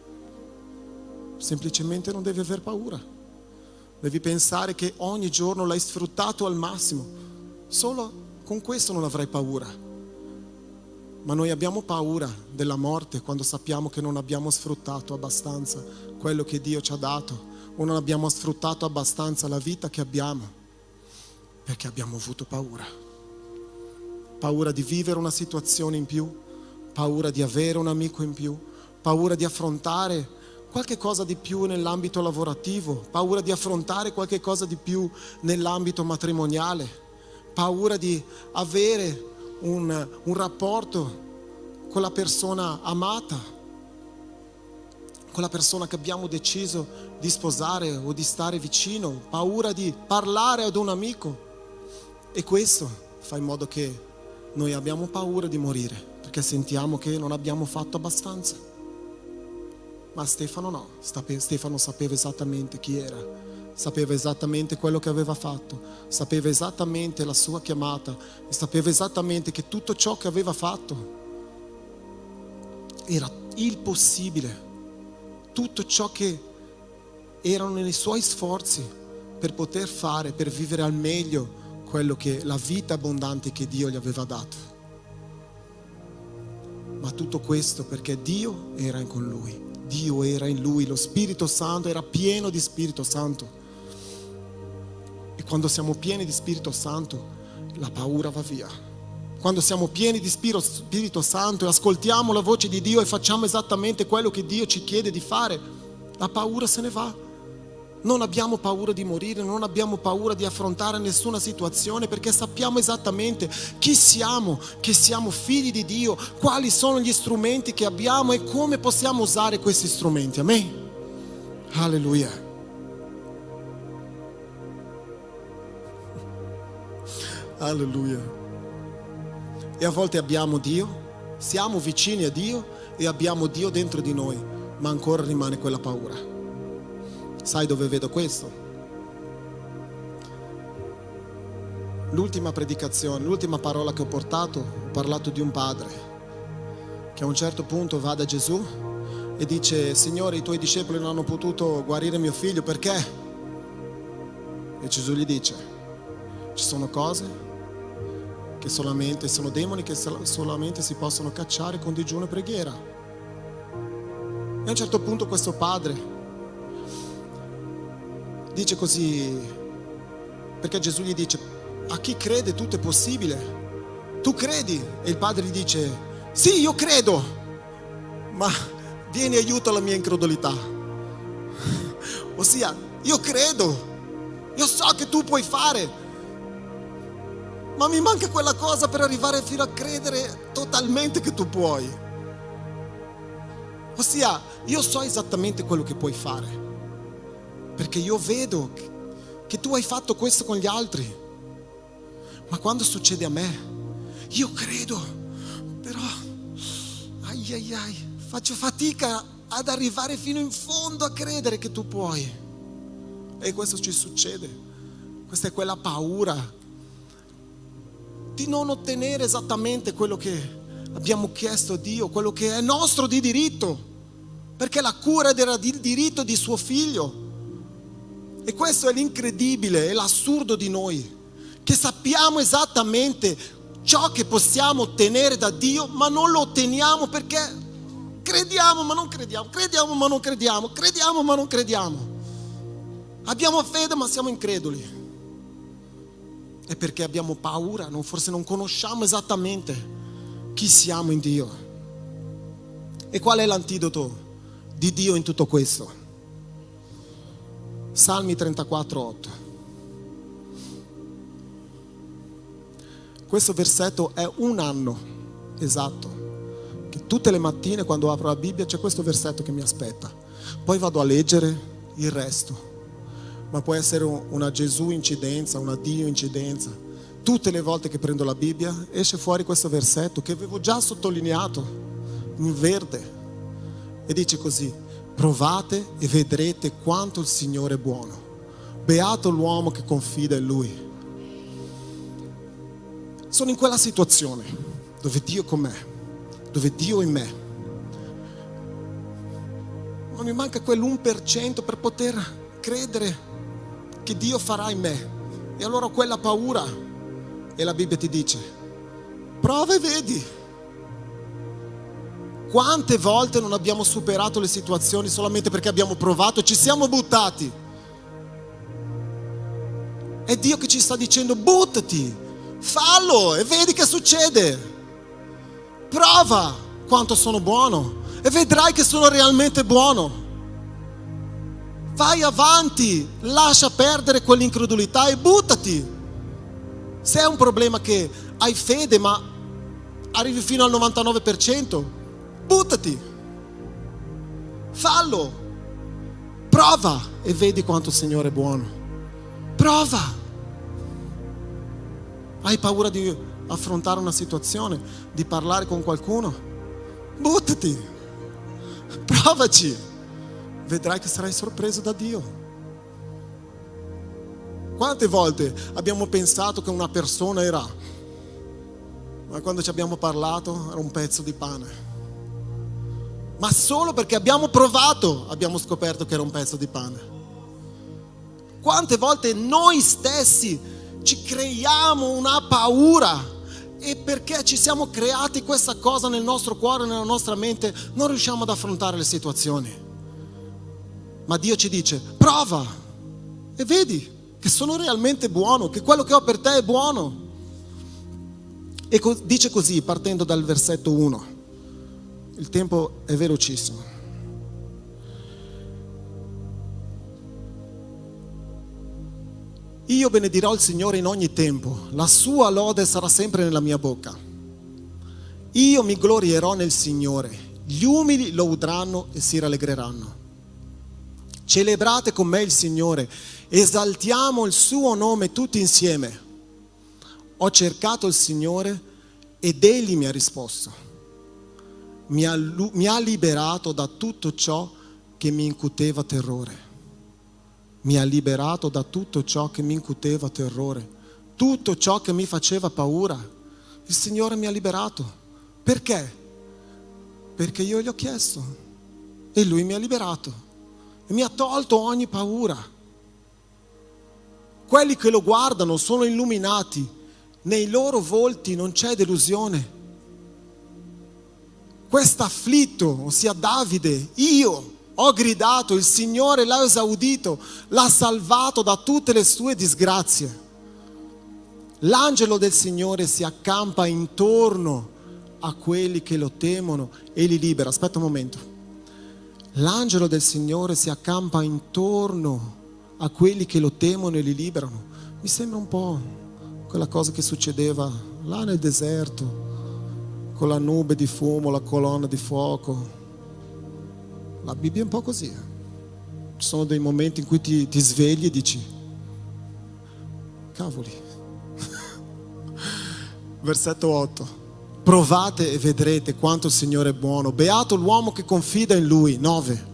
Semplicemente non devi aver paura. Devi pensare che ogni giorno l'hai sfruttato al massimo. Solo con questo non avrai paura. Ma noi abbiamo paura della morte quando sappiamo che non abbiamo sfruttato abbastanza quello che Dio ci ha dato, o non abbiamo sfruttato abbastanza la vita che abbiamo, perché abbiamo avuto paura. Paura di vivere una situazione in più, paura di avere un amico in più, paura di affrontare qualche cosa di più nell'ambito lavorativo, paura di affrontare qualche cosa di più nell'ambito matrimoniale, paura di avere un rapporto con la persona amata, con la persona che abbiamo deciso di sposare o di stare vicino, paura di parlare ad un amico. E questo fa in modo che noi abbiamo paura di morire, perché sentiamo che non abbiamo fatto abbastanza. Ma Stefano no, Stefano sapeva esattamente chi era, sapeva esattamente quello che aveva fatto, sapeva esattamente la sua chiamata e sapeva esattamente che tutto ciò che aveva fatto era il possibile, tutto ciò che erano nei suoi sforzi per poter fare, per vivere al meglio quello che la vita abbondante che Dio gli aveva dato. Ma tutto questo perché Dio era con lui, Dio era in lui, lo Spirito Santo era pieno di Spirito Santo. E quando siamo pieni di Spirito Santo, la paura va via. Quando siamo pieni di Spirito Santo e ascoltiamo la voce di Dio e facciamo esattamente quello che Dio ci chiede di fare, la paura se ne va. Non abbiamo paura di morire, non abbiamo paura di affrontare nessuna situazione, perché sappiamo esattamente chi siamo, che siamo figli di Dio, quali sono gli strumenti che abbiamo e come possiamo usare questi strumenti. Amen. Alleluia. Alleluia. E a volte abbiamo Dio, siamo vicini a Dio e abbiamo Dio dentro di noi, ma ancora rimane quella paura. Sai dove vedo questo? L'ultima predicazione, l'ultima parola che ho parlato di un padre che a un certo punto va da Gesù e dice: Signore, i tuoi discepoli non hanno potuto guarire mio figlio, perché? E Gesù gli dice: ci sono cose che solamente sono demoni che solamente si possono cacciare con digiuno e preghiera. E a un certo punto questo padre dice così, perché Gesù gli dice: a chi crede tutto è possibile, tu credi? E il padre gli dice: sì, io credo, ma vieni aiuto alla mia incredulità. Ossia, io credo, io so che tu puoi fare, ma mi manca quella cosa per arrivare fino a credere totalmente che tu puoi. Ossia, io so esattamente quello che puoi fare, perché io vedo che tu hai fatto questo con gli altri. Ma quando succede a me, io credo, però faccio fatica ad arrivare fino in fondo a credere che tu puoi. E questo ci succede, questa è quella paura di non ottenere esattamente quello che abbiamo chiesto a Dio, quello che è nostro di diritto, perché la cura era il diritto di suo figlio. E questo è l'incredibile, è l'assurdo di noi, che sappiamo esattamente ciò che possiamo ottenere da Dio, ma non lo otteniamo perché crediamo ma non crediamo, crediamo ma non crediamo, crediamo ma non crediamo. Abbiamo fede ma siamo increduli. È perché abbiamo paura, forse non conosciamo esattamente chi siamo in Dio. E qual è l'antidoto di Dio in tutto questo? Salmi 34,8. Questo versetto è un anno esatto che tutte le mattine quando apro la Bibbia c'è questo versetto che mi aspetta. Poi vado a leggere il resto, ma può essere una Gesù incidenza, una Dio incidenza. Tutte le volte che prendo la Bibbia esce fuori questo versetto che avevo già sottolineato in verde e dice così: provate e vedrete quanto il Signore è buono, beato l'uomo che confida in Lui. Sono in quella situazione dove Dio è con me, dove Dio è in me, ma mi manca quell'1% per poter credere che Dio farà in me. E allora ho quella paura e la Bibbia ti dice: prova e vedi. Quante volte non abbiamo superato le situazioni solamente perché abbiamo provato e ci siamo buttati? È Dio che ci sta dicendo: buttati, fallo e vedi che succede, prova quanto sono buono e vedrai che sono realmente buono. Vai avanti, lascia perdere quell'incredulità e buttati. Se è un problema che hai fede ma arrivi fino al 99%, buttati, fallo, prova e vedi quanto il Signore è buono. Prova. Hai paura di affrontare una situazione, di parlare con qualcuno? Buttati, provaci, vedrai che sarai sorpreso da Dio. Quante volte abbiamo pensato che una persona era, ma quando ci abbiamo parlato era un pezzo di pane, ma solo perché abbiamo provato abbiamo scoperto che era un pezzo di pane. Quante volte noi stessi ci creiamo una paura, e perché ci siamo creati questa cosa nel nostro cuore, nella nostra mente, non riusciamo ad affrontare le situazioni. Ma Dio ci dice: prova e vedi che sono realmente buono, che quello che ho per te è buono. E dice così, partendo dal versetto 1, il tempo è velocissimo. Io benedirò il Signore in ogni tempo, la sua lode sarà sempre nella mia bocca. Io mi glorierò nel Signore, gli umili lo udranno e si rallegreranno. Celebrate con me il Signore, esaltiamo il suo nome tutti insieme. Ho cercato il Signore ed Egli mi ha risposto, mi ha liberato da tutto ciò che mi incuteva terrore. Mi ha liberato da tutto ciò che mi incuteva terrore, tutto ciò che mi faceva paura. Il Signore mi ha liberato. Perché? Perché io gli ho chiesto. e lui mi ha liberato e mi ha tolto ogni paura. Quelli che lo guardano sono illuminati, nei loro volti non c'è delusione. Quest'afflitto, ossia Davide, io ho gridato, il Signore l'ha esaudito, l'ha salvato da tutte le sue disgrazie. L'angelo del Signore si accampa intorno a quelli che lo temono e li libera. Aspetta un momento. L'angelo del Signore si accampa intorno a quelli che lo temono e li liberano. Mi sembra un po' quella cosa che succedeva là nel deserto, con la nube di fumo, la colonna di fuoco. La Bibbia è un po' così. Ci sono dei momenti in cui ti svegli e dici: cavoli. Versetto 8. Provate e vedrete quanto il Signore è buono. Beato l'uomo che confida in Lui. 9.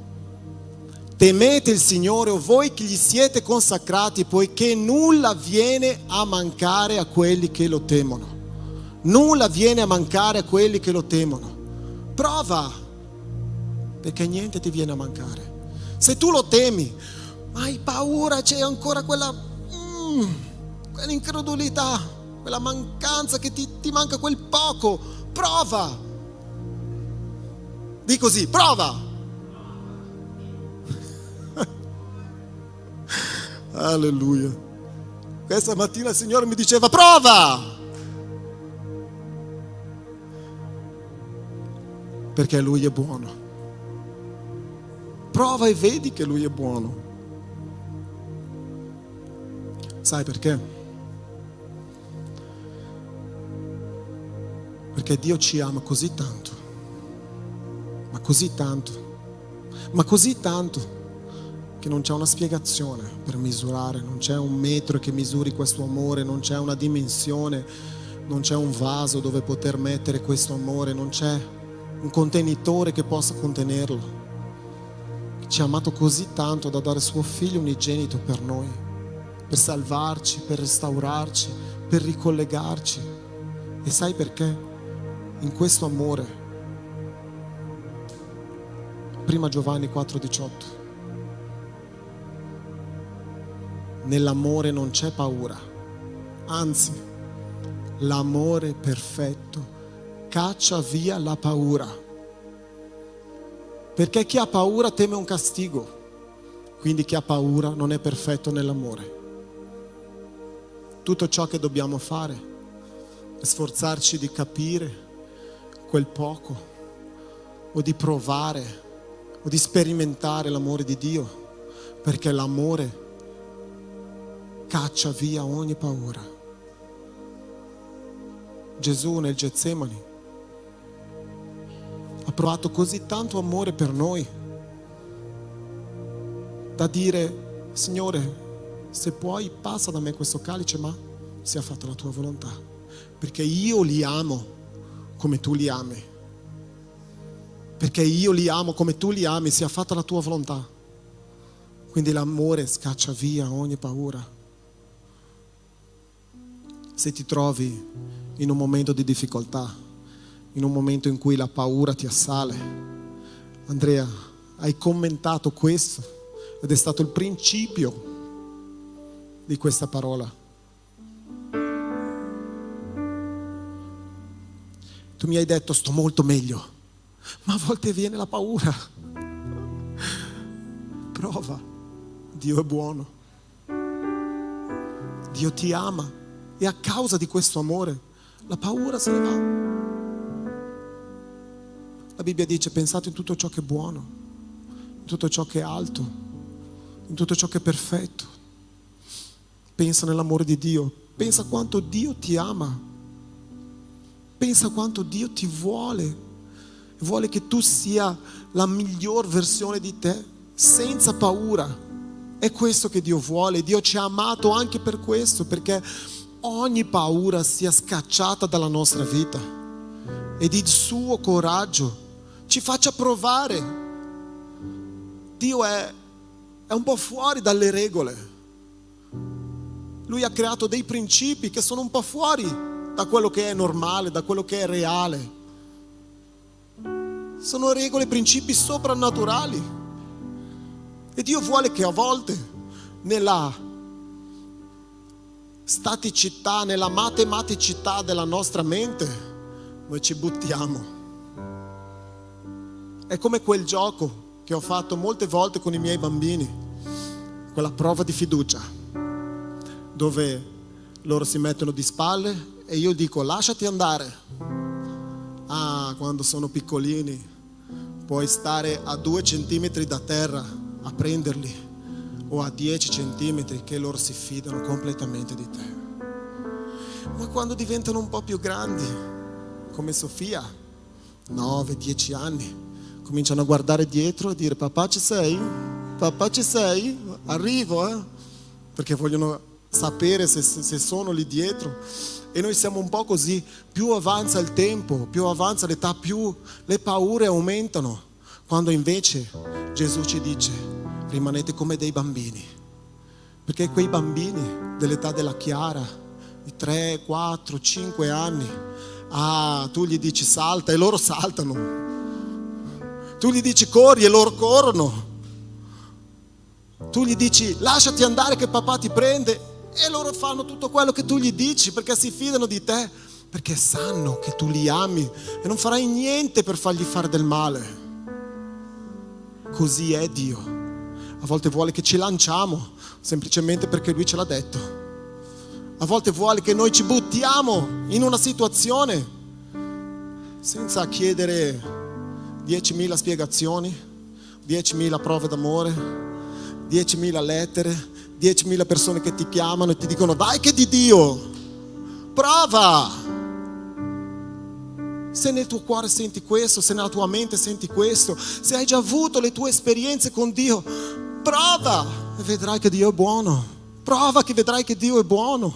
Temete il Signore, o voi che gli siete consacrati, poiché nulla viene a mancare a quelli che lo temono. Nulla viene a mancare a quelli che lo temono. Prova, perché niente ti viene a mancare. Se tu lo temi, ma hai paura, c'è ancora quell'incredulità, quella mancanza che ti manca quel poco. Prova. Dì così, prova. Alleluia. Questa mattina il Signore mi diceva: prova. Perché Lui è buono. Prova e vedi che Lui è buono. Sai perché? Perché Dio ci ama così tanto, ma così tanto, ma così tanto, che non c'è una spiegazione per misurare, non c'è un metro che misuri questo amore, non c'è una dimensione, non c'è un vaso dove poter mettere questo amore, non c'è un contenitore che possa contenerlo. Ci ha amato così tanto da dare Suo Figlio unigenito per noi, per salvarci, per restaurarci, per ricollegarci. E sai perché? In questo amore, prima Giovanni 4,18, nell'amore non c'è paura, anzi l'amore perfetto caccia via la paura. Perché chi ha paura teme un castigo, quindi chi ha paura non è perfetto nell'amore. Tutto ciò che dobbiamo fare è sforzarci di capire quel poco, o di provare, o di sperimentare l'amore di Dio, perché l'amore caccia via ogni paura. Gesù nel Getsemani ha provato così tanto amore per noi da dire: Signore, se puoi passa da me questo calice, ma sia fatta la tua volontà, perché io li amo come tu li ami, perché io li amo come tu li ami, sia fatta la tua volontà. Quindi l'amore scaccia via ogni paura. Se ti trovi in un momento di difficoltà, in un momento in cui la paura ti assale, Andrea, hai commentato questo ed è stato il principio di questa parola. Tu mi hai detto: sto molto meglio, ma a volte viene la paura. Prova, Dio è buono, Dio ti ama e a causa di questo amore la paura se ne va. La Bibbia dice: pensate in tutto ciò che è buono, in tutto ciò che è alto, in tutto ciò che è perfetto. Pensa nell'amore di Dio, pensa quanto Dio ti ama, pensa quanto Dio ti vuole, vuole che tu sia la miglior versione di te, senza paura. È questo che Dio vuole. Dio ci ha amato anche per questo, perché ogni paura sia scacciata dalla nostra vita ed il suo coraggio ci faccia provare. Dio è un po' fuori dalle regole. Lui ha creato dei principi che sono un po' fuori da quello che è normale, da quello che è reale. sono regole, principi soprannaturali. E Dio vuole che a volte nella staticità, nella matematicità della nostra mente noi ci buttiamo. È come quel gioco che ho fatto molte volte con i miei bambini, quella prova di fiducia, dove loro si mettono di spalle e io dico lasciati andare. Ah, quando sono piccolini puoi stare a 2 centimetri da terra a prenderli, o a 10 centimetri, che loro si fidano completamente di te. Ma quando diventano un po' più grandi, come Sofia, 9, 10 anni, cominciano a guardare dietro e dire papà ci sei? Papà ci sei? Arrivo, eh? Perché vogliono sapere se sono lì dietro. E noi siamo un po' così. Più avanza il tempo, più avanza l'età, più le paure aumentano, quando invece Gesù ci dice rimanete come dei bambini, perché quei bambini dell'età della Chiara, di 3, 4, 5 anni, tu gli dici salta e loro saltano, tu gli dici corri e loro corrono, tu gli dici lasciati andare che papà ti prende e loro fanno tutto quello che tu gli dici, perché si fidano di te, perché sanno che tu li ami e non farai niente per fargli fare del male. Così è Dio. A volte vuole che ci lanciamo semplicemente perché Lui ce l'ha detto. A volte vuole che noi ci buttiamo in una situazione senza chiedere 10.000 spiegazioni, 10.000 prove d'amore, 10.000 lettere, 10.000 persone che ti chiamano e ti dicono dai che di Dio, prova. Se nel tuo cuore senti questo, se nella tua mente senti questo, se hai già avuto le tue esperienze con Dio, prova e vedrai che Dio è buono. Prova che vedrai che Dio è buono,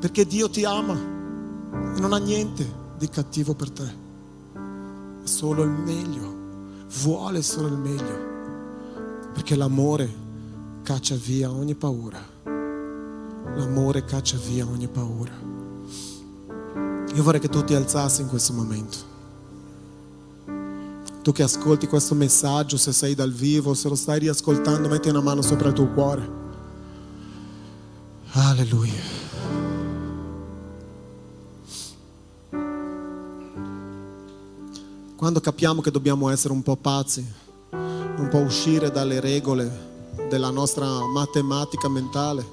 perché Dio ti ama e non ha niente di cattivo per te, è solo il meglio, vuole solo il meglio, perché l'amore caccia via ogni paura. L'amore caccia via ogni paura. Io vorrei che tu ti alzassi in questo momento, tu che ascolti questo messaggio, se sei dal vivo, se lo stai riascoltando, metti una mano sopra il tuo cuore. Alleluia. Quando capiamo che dobbiamo essere un po' pazzi, un po' uscire dalle regole della nostra matematica mentale,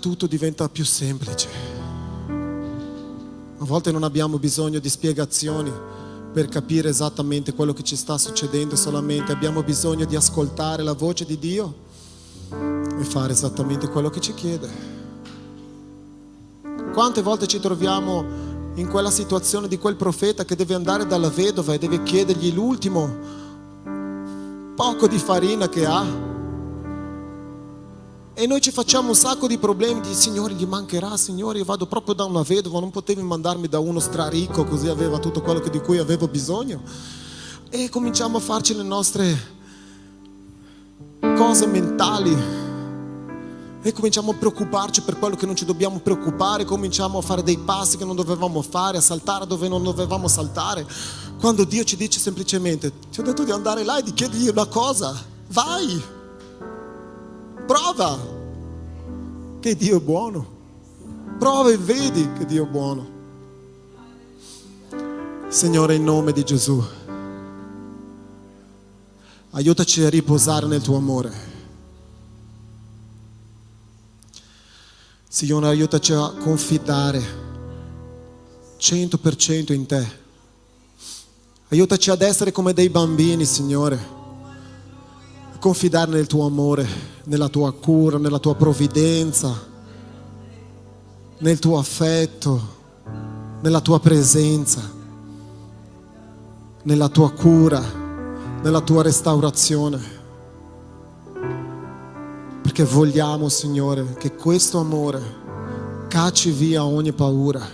tutto diventa più semplice. A volte non abbiamo bisogno di spiegazioni per capire esattamente quello che ci sta succedendo, solamente abbiamo bisogno di ascoltare la voce di Dio e fare esattamente quello che ci chiede. Quante volte ci troviamo in quella situazione di quel profeta che deve andare dalla vedova e deve chiedergli l'ultimo poco di farina che ha, e noi ci facciamo un sacco di problemi di Signore gli mancherà, Signore io vado proprio da una vedova, non potevi mandarmi da uno straricco così aveva tutto quello di cui avevo bisogno, e cominciamo a farci le nostre cose mentali e cominciamo a preoccuparci per quello che non ci dobbiamo preoccupare, cominciamo a fare dei passi che non dovevamo fare, a saltare dove non dovevamo saltare, quando Dio ci dice semplicemente ti ho detto di andare là e di chiedergli una cosa, vai, prova che Dio è buono, prova e vedi che Dio è buono. Signore, in nome di Gesù, aiutaci a riposare nel tuo amore. Signore, aiutaci a confidare 100% in te. Aiutaci ad essere come dei bambini, Signore, confidare nel tuo amore, nella tua cura, nella tua provvidenza, nel tuo affetto, nella tua presenza, nella tua cura, nella tua restaurazione, perché vogliamo, Signore, che questo amore cacci via ogni paura,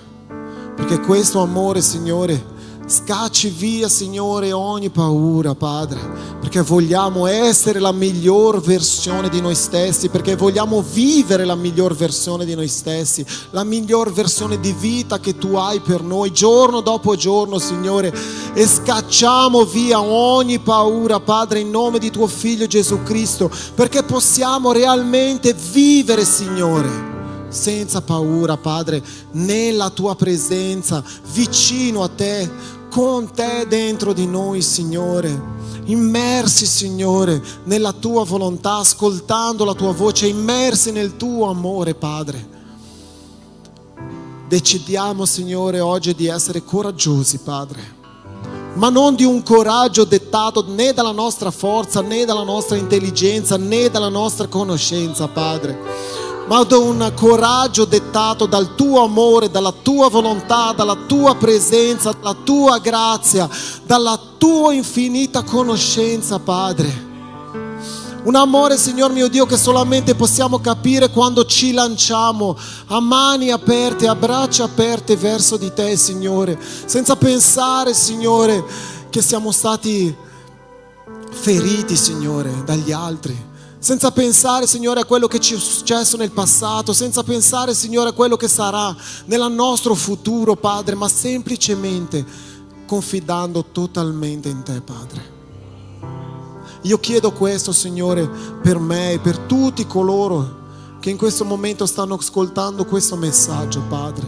perché questo amore, Signore, Scacci via, Signore, ogni paura, Padre, perché vogliamo essere la miglior versione di noi stessi, perché vogliamo vivere la miglior versione di noi stessi, la miglior versione di vita che tu hai per noi giorno dopo giorno, Signore, e scacciamo via ogni paura, Padre, in nome di tuo Figlio Gesù Cristo, perché possiamo realmente vivere, Signore, senza paura, Padre, nella tua presenza, vicino a te, con te dentro di noi, Signore, immersi, Signore, nella tua volontà, ascoltando la tua voce, immersi nel tuo amore, Padre. Decidiamo, Signore, oggi di essere coraggiosi, Padre, ma non di un coraggio dettato né dalla nostra forza, né dalla nostra intelligenza, né dalla nostra conoscenza, Padre, ma da un coraggio dettato dal tuo amore, dalla tua volontà, dalla tua presenza, dalla tua grazia, dalla tua infinita conoscenza, Padre. Un amore, Signor mio Dio, che solamente possiamo capire quando ci lanciamo a mani aperte, a braccia aperte verso di te, Signore, senza pensare, Signore, che siamo stati feriti, Signore, dagli altri. Senza pensare, Signore, a quello che ci è successo nel passato, senza pensare, Signore, a quello che sarà nel nostro futuro, Padre, ma semplicemente confidando totalmente in te, Padre. Io chiedo questo, Signore, per me e per tutti coloro che in questo momento stanno ascoltando questo messaggio, Padre.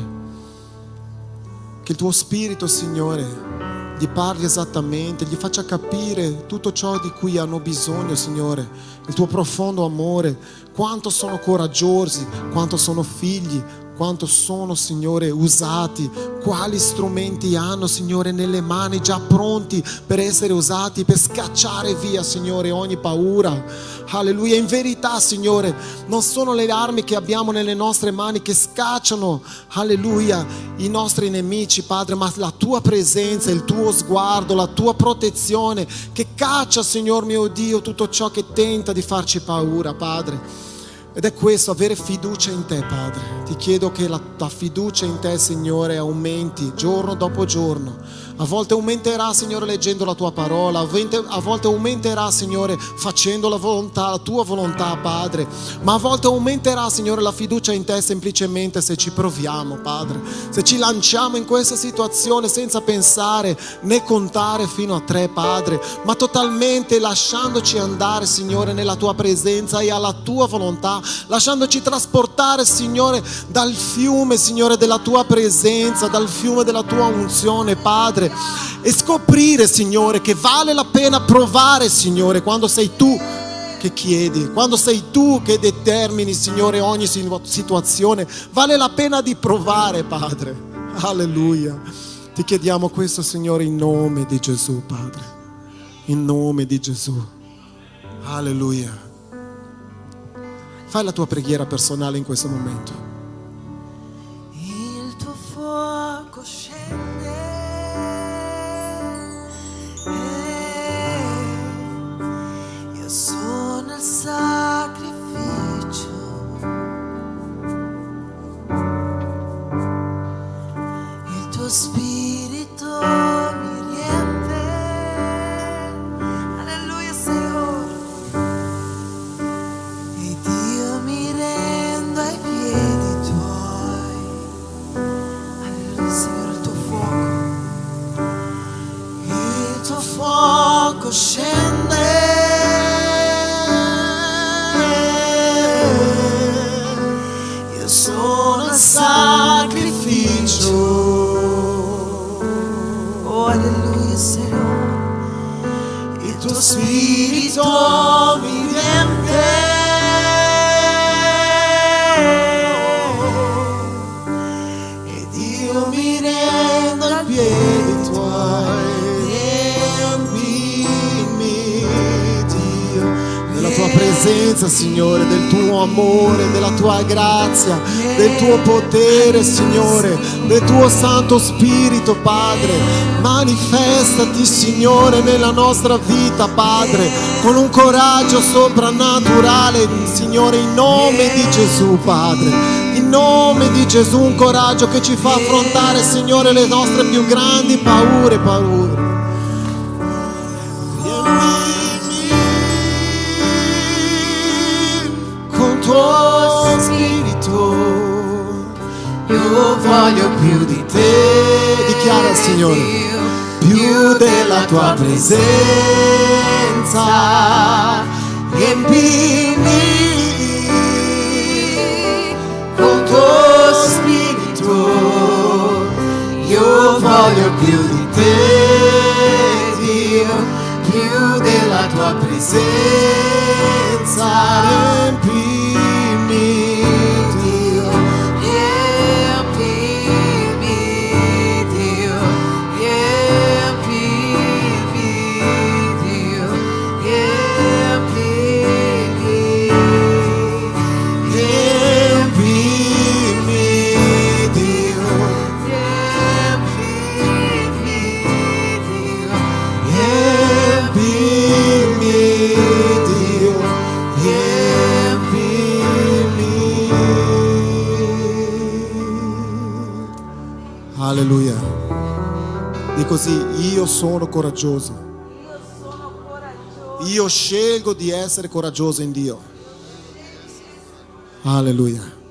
Che il tuo Spirito, Signore, gli parli esattamente, gli faccia capire tutto ciò di cui hanno bisogno, Signore, il tuo profondo amore, quanto sono coraggiosi, quanto sono figli, quanto sono, Signore, usati, quali strumenti hanno, Signore, nelle mani, già pronti per essere usati, per scacciare via, Signore, ogni paura. Alleluia. In verità, Signore, non sono le armi che abbiamo nelle nostre mani che scacciano, alleluia, i nostri nemici, Padre, ma la tua presenza, il tuo sguardo, la tua protezione che caccia, Signor mio Dio, tutto ciò che tenta di farci paura, Padre. Ed è questo, avere fiducia in te, Padre. Ti chiedo che la fiducia in te, Signore, aumenti giorno dopo giorno. A volte aumenterà, Signore, leggendo la tua parola, a volte aumenterà, Signore, facendo la tua volontà, Padre, ma a volte aumenterà, Signore, la fiducia in te semplicemente se ci proviamo, Padre, se ci lanciamo in questa situazione senza pensare né contare fino a tre, Padre, ma totalmente lasciandoci andare, Signore, nella tua presenza e alla tua volontà, lasciandoci trasportare, Signore, dal fiume, Signore, della tua presenza, dal fiume della tua unzione, Padre, e scoprire, Signore, che vale la pena provare, Signore, quando sei tu che chiedi, quando sei tu che determini, Signore, ogni situazione, vale la pena di provare, Padre. Alleluia. Ti chiediamo questo, Signore, in nome di Gesù, Padre, in nome di Gesù. Alleluia. Fai la tua preghiera personale in questo momento. Il tuo fuoco scende, io sono il sacrificio, il tuo spirito mi riempie, alleluia, Signore, ed io mi rendo ai piedi tuoi, alleluia, Signore, il tuo fuoco. Il tuo fuoco scende, io sono il sacrificio, oh alleluia, Signore, il tuo spirito mi riempie, ed io mi rendo ai piedi tuoi. Tua presenza, Signore, del tuo amore, della tua grazia, del tuo potere, Signore, del tuo Santo Spirito, Padre, manifestati, Signore, nella nostra vita, Padre, con un coraggio soprannaturale, Signore, in nome di Gesù, Padre, in nome di Gesù un coraggio che ci fa affrontare, Signore, le nostre più grandi paure. Con tuo spirito io voglio più di te, dichiara il Signore, più della tua presenza, riempimi con tuo spirito, io voglio più di te, Dio, più della tua presenza, riempimi, Dio, riempimi, Dio, riempimi, Dio, riempimi, riempimi, Dio, riempimi, Dio, riempimi. Alleluia. E così io sono coraggioso. Io scelgo di essere coraggioso in Dio. Alleluia.